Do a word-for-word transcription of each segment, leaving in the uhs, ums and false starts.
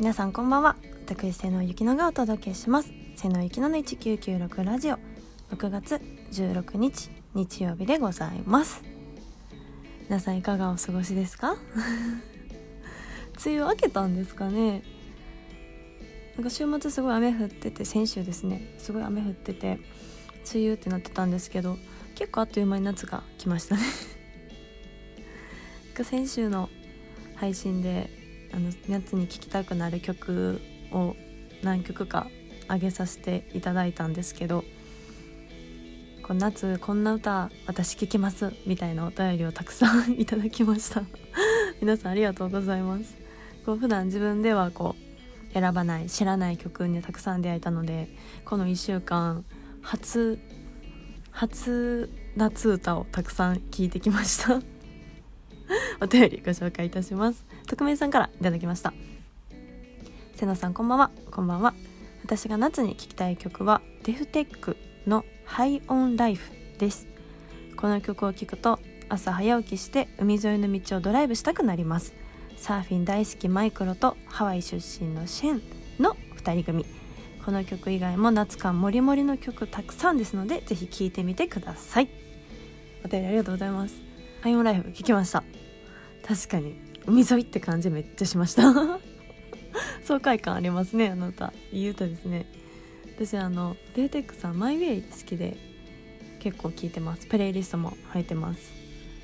皆さんこんばんは。私瀬野ゆきのがお届けします。瀬野ゆきののせんきゅうひゃくきゅうじゅうろくラジオ、ろくがつじゅうろくにち日曜日でございます。皆さんいかがお過ごしですか？梅雨明けたんですかね。なんか週末すごい雨降ってて、先週ですね、すごい雨降ってて梅雨ってなってたんですけど、結構あっという間に夏が来ましたね。先週の配信であの夏に聴きたくなる曲を何曲か上げさせていただいたんですけど、この夏こんな歌私聴きますみたいなお便りをたくさんいただきました。皆さんありがとうございます。こう普段自分ではこう選ばない知らない曲にたくさん出会えたので、このいっしゅうかん初初夏歌をたくさん聴いてきました。お便りご紹介いたします。匿名さんからいただきました。瀬野さんこんばんは。こんばんは。私が夏に聴きたい曲はデフテックのハイオンライフです。この曲を聴くと朝早起きして海沿いの道をドライブしたくなります。サーフィン大好きマイクロとハワイ出身のシェンのふたり組。この曲以外も夏感もりもりの曲たくさんですので、ぜひ聴いてみてください。お便りありがとうございます。ハイオンライフ聴きました。確かに海沿いって感じめっちゃしました。爽快感ありますね。あの歌いい歌ですね。私あのデーテックさんマイウェイ好きで結構聴いてます。プレイリストも入ってます。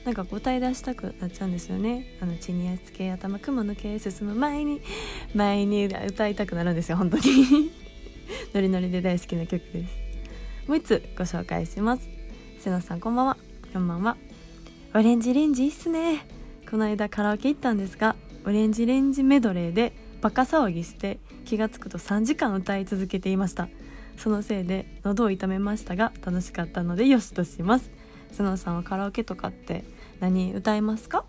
なんか歌い出したくなっちゃうんですよね。あの血にやつけ頭雲抜け進む前に前に歌いたくなるんですよ本当に。ノリノリで大好きな曲です。もう一つご紹介します。瀬野さんこんばんは。こんばんは。オレンジレンジいいっすね。この間カラオケ行ったんですが、オレンジレンジメドレーでバカ騒ぎして気がつくとさんじかん歌い続けていました。そのせいで喉を痛めましたが、楽しかったのでよしとします。須野さんはカラオケとかって何歌いますか？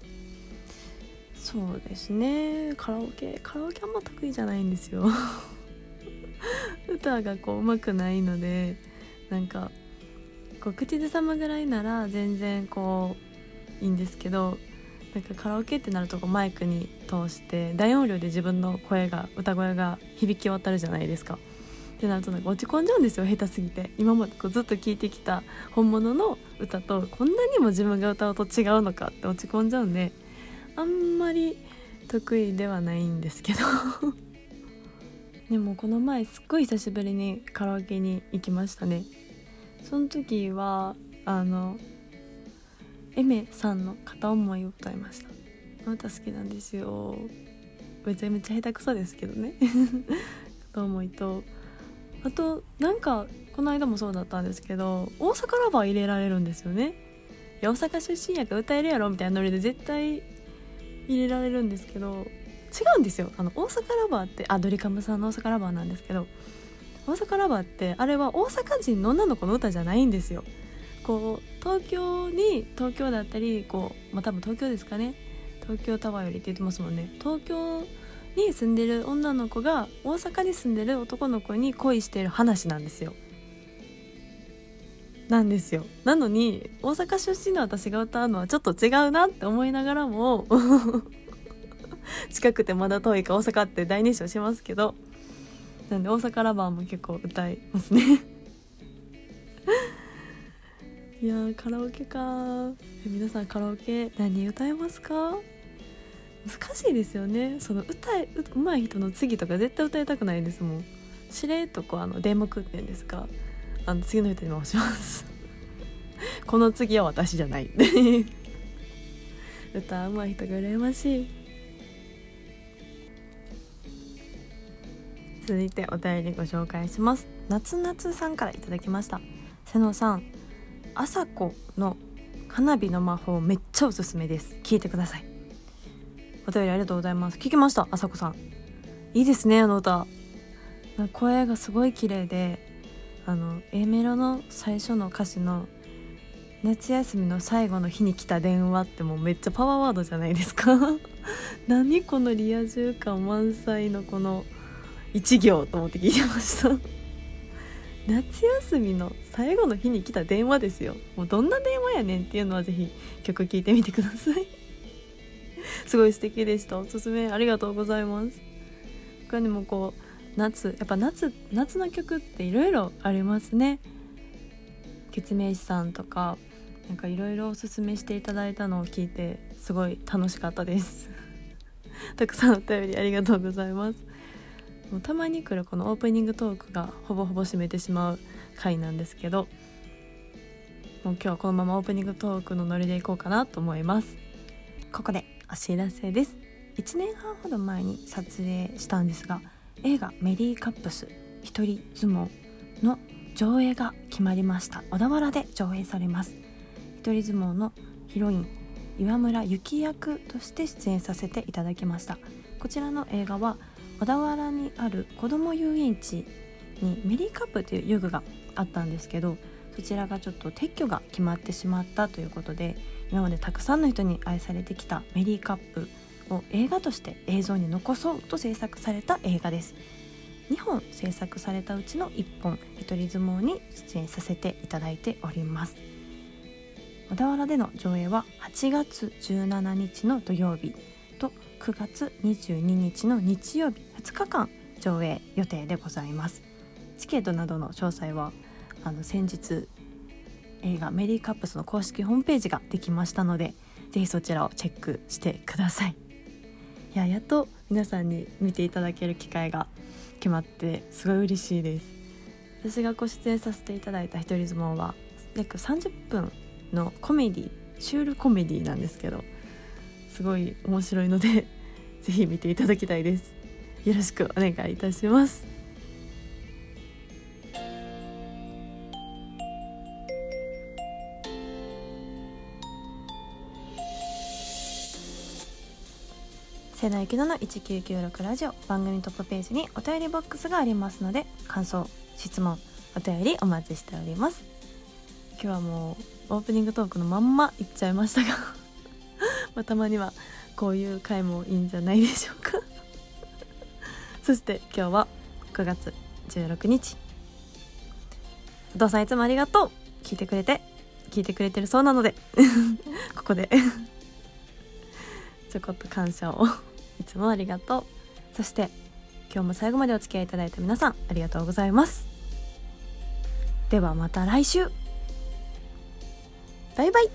そうですね、カラオケカラオケあんま得意じゃないんですよ。歌がこう上手くないので、なんかこう口ずさむぐらいなら全然こういいんですけど、なんかカラオケってなるとマイクに通して大音量で自分の声が歌声が響き渡るじゃないですか。ってなるとなんか落ち込んじゃうんですよ、下手すぎて。今までこうずっと聴いてきた本物の歌とこんなにも自分が歌うと違うのかって落ち込んじゃうんで、あんまり得意ではないんですけど。でもこの前すっごい久しぶりにカラオケに行きましたね。その時はあのエメさんの片思いを歌いました。あなた好きなんですよ。めちゃめちゃ下手くそですけどね。片思いと、あとなんかこの間もそうだったんですけど、大阪ラバー入れられるんですよね。いや大阪出身やから歌えるやろみたいなノリで絶対入れられるんですけど、違うんですよ。あの大阪ラバーって、あドリカムさんの大阪ラバーなんですけど、大阪ラバーってあれは大阪人の女の子の歌じゃないんですよ。こう東京に東京だったりこう、まあ、多分東京ですかね、東京タワーよりって言ってますもんね。東京に住んでる女の子が大阪に住んでる男の子に恋してる話なんですよ。なんですよ。なのに大阪出身の私が歌うのはちょっと違うなって思いながらも近くてまだ遠いか大阪って大熱唱しますけど、なんで大阪ラバーも結構歌いますね。いやーカラオケかー。皆さんカラオケ何歌えますか？難しいですよね。その歌えうまい人の次とか絶対歌いたくないですもん。しれっとこうあの電目って言うんですか、あの次の人に回します。この次は私じゃない。歌うまい人が羨ましい。続いてお便りご紹介します。夏夏さんからいただきました。瀬野さん、あさこの花火の魔法めっちゃおすすめです。聞いてください。お便りありがとうございます。聞きました。あさこさんいいですね。あの歌声がすごい綺麗で、あの A メロの最初の歌詞の夏休みの最後の日に来た電話ってもうめっちゃパワーワードじゃないですか。何このリア充感満載のこの一行と思って聞いてました。夏休みの最後の日に来た電話ですよ。もうどんな電話やねんっていうのはぜひ曲聴いてみてください。すごい素敵でした。おすすめありがとうございます。中でもこう夏やっぱ夏夏の曲っていろいろありますね。月明師さんとかなんかいろいろおすすめしていただいたのを聞いてすごい楽しかったですたくさんお便りありがとうございます。もうたまに来るこのオープニングトークがほぼほぼ締めてしまう回なんですけど、もう今日はこのままオープニングトークのノリでいこうかなと思います。ここでお知らせです。いちねんはんほど前に撮影したんですが、映画メリーカップス一人相撲の上映が決まりました。小田原で上映されます。一人相撲のヒロイン岩村幸役として出演させていただきました。こちらの映画は小田原にある子ども遊園地にメリーカップという遊具があったんですけど、そちらがちょっと撤去が決まってしまったということで、今までたくさんの人に愛されてきたメリーカップを映画として映像に残そうと制作された映画です。にほん制作されたうちのいっぽん一人相撲に出演させていただいております。小田原での上映ははちがつじゅうしちにちの土曜日とくがつにじゅうににちの日曜日、ふつかかん上映予定でございます。チケットなどの詳細はあの先日映画メリーカップスの公式ホームページができましたので、ぜひそちらをチェックしてください。いや、やっと皆さんに見ていただける機会が決まってすごい嬉しいです。私がご出演させていただいた一人相撲は約さんじゅっぷんのコメディシュールコメディなんですけど、すごい面白いのでぜひ見ていただきたいです。よろしくお願いいたします。せのゆきののいちきゅうきゅうろくラジオ、番組トップページにお便りボックスがありますので、感想、質問、お便りお待ちしております。今日はもうオープニングトークのまんまいっちゃいましたがまあたまにはこういう回もいいんじゃないでしょうかそして今日はくがつじゅうろくにち、お父さんいつもありがとう、聞いてくれて聞いてくれてるそうなのでここでちょこっと感謝をいつもありがとう。そして今日も最後までお付き合いいただいた皆さんありがとうございます。ではまた来週、バイバイ。